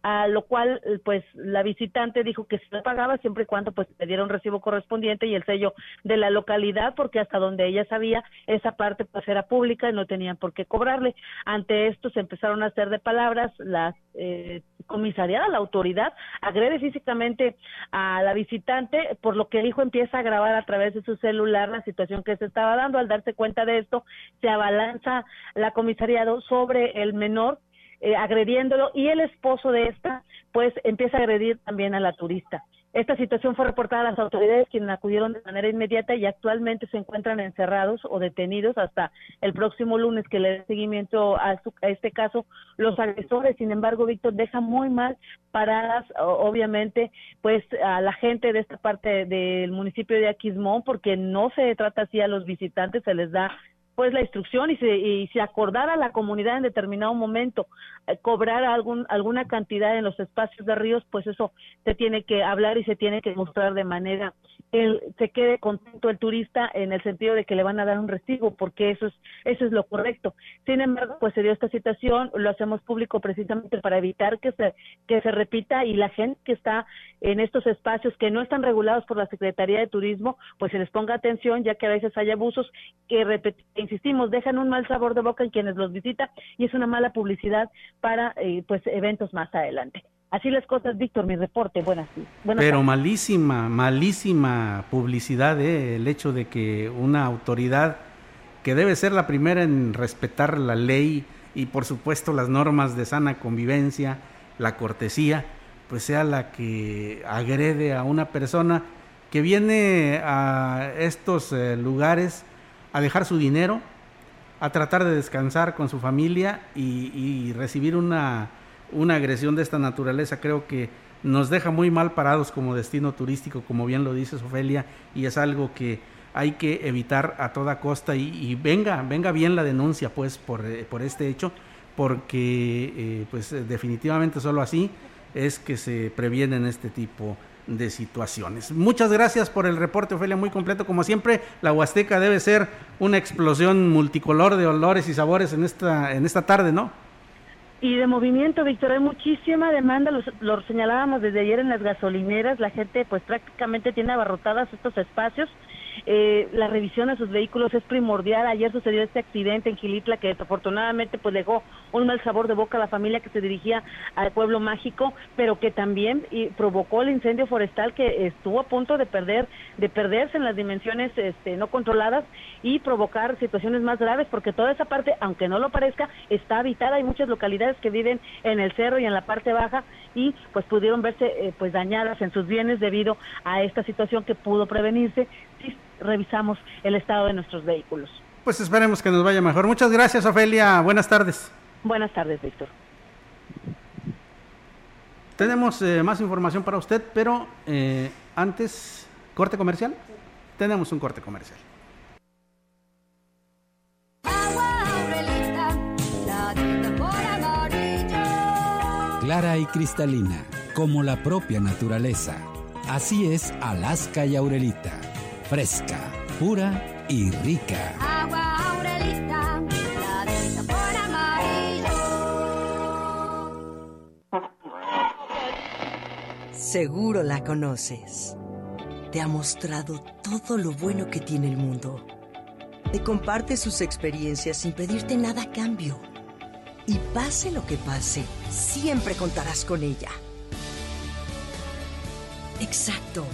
a lo cual, pues, la visitante dijo que se la pagaba siempre y cuando, pues, le diera un recibo correspondiente y el sello de la localidad, porque hasta donde ella sabía, esa parte, pues, era pública y no tenían por qué cobrarle. Ante esto se empezaron a hacer de palabras, comisariada, la autoridad, agrede físicamente a la visitante, por lo que el hijo empieza a grabar a través de su celular la situación que se estaba dando. Al darse cuenta de esto, se abalanza la comisariada sobre el menor, agrediéndolo, y el esposo de esta, pues, empieza a agredir también a la turista. Esta situación fue reportada a las autoridades, quienes acudieron de manera inmediata y actualmente se encuentran encerrados o detenidos hasta el próximo lunes, que le dé seguimiento a este caso. Los agresores, sin embargo, Víctor, dejan muy mal paradas, obviamente, pues a la gente de esta parte del municipio de Aquismón, porque no se trata así a los visitantes, se les da pues la instrucción y se acordara la comunidad en determinado momento cobrar alguna cantidad en los espacios de ríos, pues eso se tiene que hablar y se tiene que mostrar de manera se quede contento el turista, en el sentido de que le van a dar un recibo, porque eso es lo correcto. Sin embargo, pues se dio esta situación, lo hacemos público precisamente para evitar que se repita, y la gente que está en estos espacios que no están regulados por la Secretaría de Turismo, pues se les ponga atención, ya que a veces hay abusos que insistimos, dejan un mal sabor de boca en quienes los visitan y es una mala publicidad para pues eventos más adelante. Así las cosas, Víctor, mi reporte. Buenas Pero tardes. malísima publicidad, el hecho de que una autoridad que debe ser la primera en respetar la ley, y por supuesto las normas de sana convivencia, la cortesía, pues sea la que agrede a una persona que viene a estos lugares a dejar su dinero, a tratar de descansar con su familia y recibir una agresión de esta naturaleza. Creo que nos deja muy mal parados como destino turístico, como bien lo dices, Ofelia, y es algo que hay que evitar a toda costa, y venga bien la denuncia pues por este hecho, porque pues definitivamente solo así es que se previenen este tipo de situaciones. Muchas gracias por el reporte, Ofelia, muy completo como siempre. La Huasteca debe ser una explosión multicolor de olores y sabores en esta tarde, ¿no? Y de movimiento, Víctor, hay muchísima demanda, lo señalábamos desde ayer en las gasolineras, la gente pues prácticamente tiene abarrotadas estos espacios. La revisión a sus vehículos es primordial. Ayer sucedió este accidente en Xilitla que desafortunadamente pues dejó un mal sabor de boca a la familia que se dirigía al pueblo mágico, pero que también provocó el incendio forestal que estuvo a punto de perderse en las dimensiones no controladas y provocar situaciones más graves, porque toda esa parte, aunque no lo parezca, está habitada. Hay muchas localidades que viven en el cerro y en la parte baja y pues pudieron verse pues dañadas en sus bienes debido a esta situación que pudo prevenirse. Sí, revisamos el estado de nuestros vehículos. Pues esperemos que nos vaya mejor. Muchas gracias, Ofelia. Buenas tardes. Buenas tardes, Víctor. Tenemos más información para usted, pero antes, ¿corte comercial? Sí. Tenemos un corte comercial. Clara y cristalina, como la propia naturaleza. Así es Alaska y Aurelita. Fresca, pura y rica. Agua Aurelita, la de sabor amarillo. Seguro la conoces. Te ha mostrado todo lo bueno que tiene el mundo. Te comparte sus experiencias sin pedirte nada a cambio. Y pase lo que pase, siempre contarás con ella. Exacto.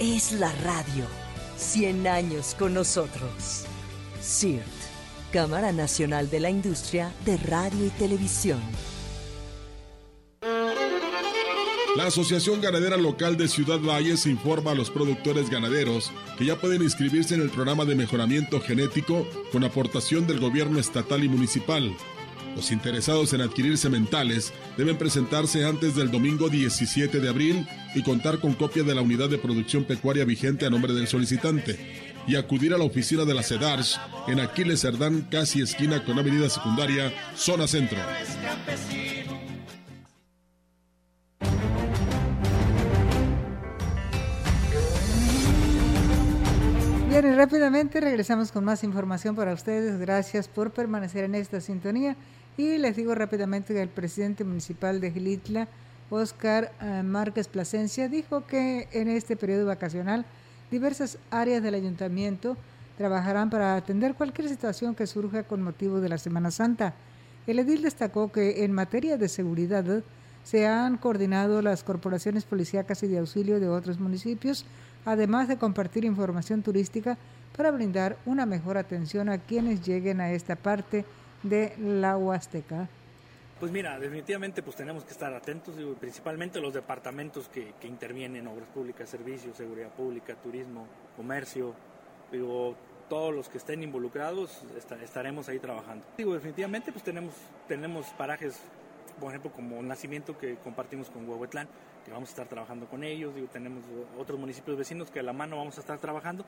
Es la radio. 100 años con nosotros. CIRT, Cámara Nacional de la Industria de Radio y Televisión. La Asociación Ganadera Local de Ciudad Valles informa a los productores ganaderos que ya pueden inscribirse en el programa de mejoramiento genético con aportación del gobierno estatal y municipal. Los interesados en adquirir sementales deben presentarse antes del domingo 17 de abril y contar con copia de la unidad de producción pecuaria vigente a nombre del solicitante y acudir a la oficina de la CEDARSH en Aquiles Herdán, casi esquina con Avenida Secundaria, Zona Centro. Bien, y rápidamente regresamos con más información para ustedes. Gracias por permanecer en esta sintonía. Y les digo rápidamente que el presidente municipal de Xilitla, Óscar Márquez Plasencia, dijo que en este periodo vacacional diversas áreas del ayuntamiento trabajarán para atender cualquier situación que surja con motivo de la Semana Santa. El edil destacó que en materia de seguridad se han coordinado las corporaciones policíacas y de auxilio de otros municipios, además de compartir información turística para brindar una mejor atención a quienes lleguen a esta parte de la Huasteca. Pues mira, definitivamente pues tenemos que estar atentos, principalmente los departamentos que intervienen, obras públicas, servicios, seguridad pública, turismo, comercio, todos los que estén involucrados estaremos ahí trabajando. Definitivamente pues tenemos parajes, por ejemplo, como Nacimiento, que compartimos con Huehuetlán, que vamos a estar trabajando con ellos, tenemos otros municipios vecinos que a la mano vamos a estar trabajando.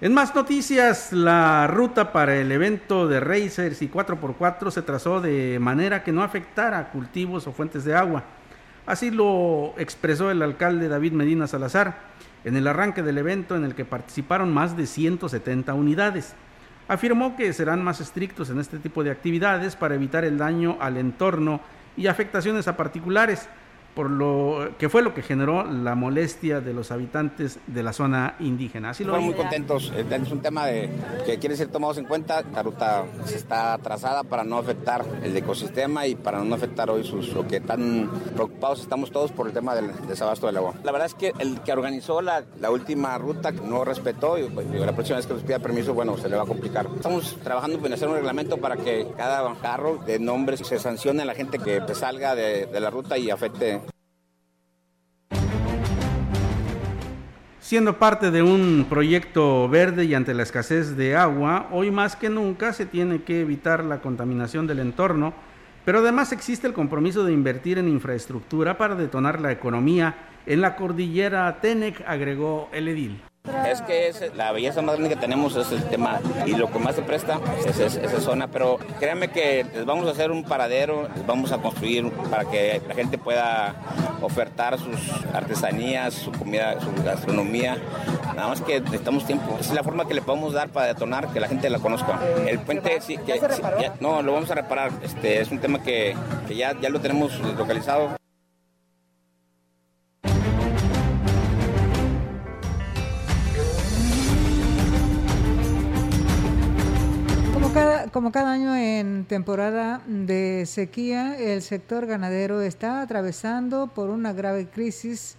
En más noticias, la ruta para el evento de racers y 4x4 se trazó de manera que no afectara cultivos o fuentes de agua. Así lo expresó el alcalde David Medina Salazar en el arranque del evento, en el que participaron más de 170 unidades. Afirmó que serán más estrictos en este tipo de actividades para evitar el daño al entorno y afectaciones a particulares, por lo que fue lo que generó la molestia de los habitantes de la zona indígena. Así lo fue. Muy contentos, es un tema de que quiere ser tomado en cuenta. La ruta se está trazada para no afectar el ecosistema y para no afectar hoy lo que tan preocupados estamos todos por el tema del desabasto del agua. La verdad es que el que organizó la última ruta no respetó, y la próxima vez que nos pida permiso, bueno, se le va a complicar. Estamos trabajando en hacer un reglamento para que cada carro de nombres se sancione a la gente que salga de la ruta y afecte. Siendo parte de un proyecto verde y ante la escasez de agua, hoy más que nunca se tiene que evitar la contaminación del entorno, pero además existe el compromiso de invertir en infraestructura para detonar la economía en la cordillera Tenec, agregó el edil. Es que la belleza más grande que tenemos es el tema, y lo que más se presta es esa zona, pero créanme que les vamos a hacer un paradero, les vamos a construir para que la gente pueda ofertar sus artesanías, su comida, su gastronomía. Nada más que necesitamos tiempo. Esa es la forma que le podemos dar para detonar, que la gente la conozca. El puente sí que... ¿Ya se reparó? Sí, no, lo vamos a reparar. Es un tema que ya lo tenemos localizado. Como cada año en temporada de sequía, el sector ganadero está atravesando por una grave crisis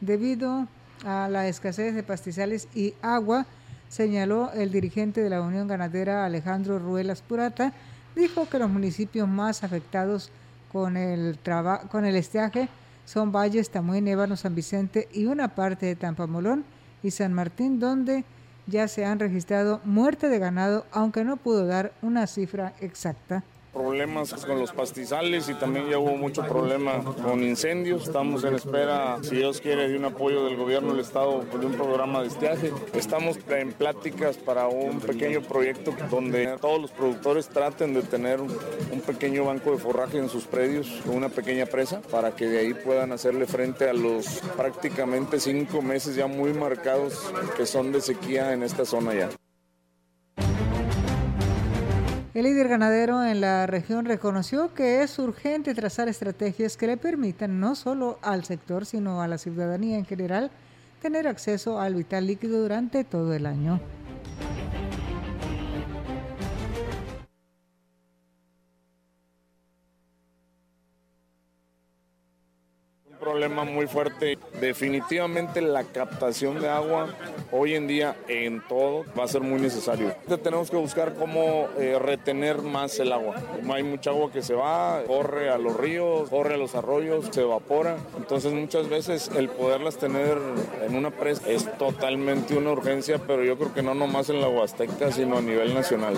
debido a la escasez de pastizales y agua, señaló el dirigente de la Unión Ganadera, Alejandro Ruelas Purata. Dijo que los municipios más afectados con el estiaje son Valles, Tamuín, Ébano, San Vicente y una parte de Tampamolón y San Martín, donde ya se han registrado muertes de ganado, aunque no pudo dar una cifra exacta. Problemas con los pastizales y también ya hubo mucho problema con incendios. Estamos en espera, si Dios quiere, de un apoyo del gobierno del estado, de un programa de estiaje. Estamos en pláticas para un pequeño proyecto donde todos los productores traten de tener un pequeño banco de forraje en sus predios, una pequeña presa, para que de ahí puedan hacerle frente a los prácticamente 5 meses ya muy marcados que son de sequía en esta zona ya. El líder ganadero en la región reconoció que es urgente trazar estrategias que le permitan no solo al sector, sino a la ciudadanía en general, tener acceso al vital líquido durante todo el año. Problema muy fuerte, definitivamente la captación de agua hoy en día en todo va a ser muy necesario. Tenemos que buscar cómo retener más el agua. Hay mucha agua que se va, corre a los ríos, corre a los arroyos, se evapora. Entonces muchas veces el poderlas tener en una presa es totalmente una urgencia, pero yo creo que no nomás en la Huasteca, sino a nivel nacional.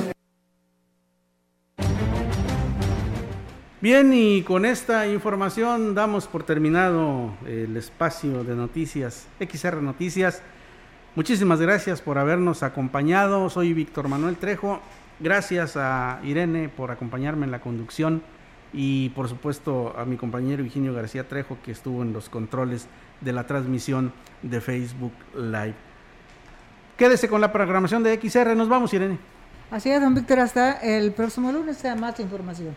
Bien, y con esta información damos por terminado el espacio de noticias, XR Noticias. Muchísimas gracias por habernos acompañado. Soy Víctor Manuel Trejo. Gracias a Irene por acompañarme en la conducción y, por supuesto, a mi compañero Eugenio García Trejo, que estuvo en los controles de la transmisión de Facebook Live. Quédese con la programación de XR. Nos vamos, Irene. Así es, don Víctor. Hasta el próximo lunes. Sea más información.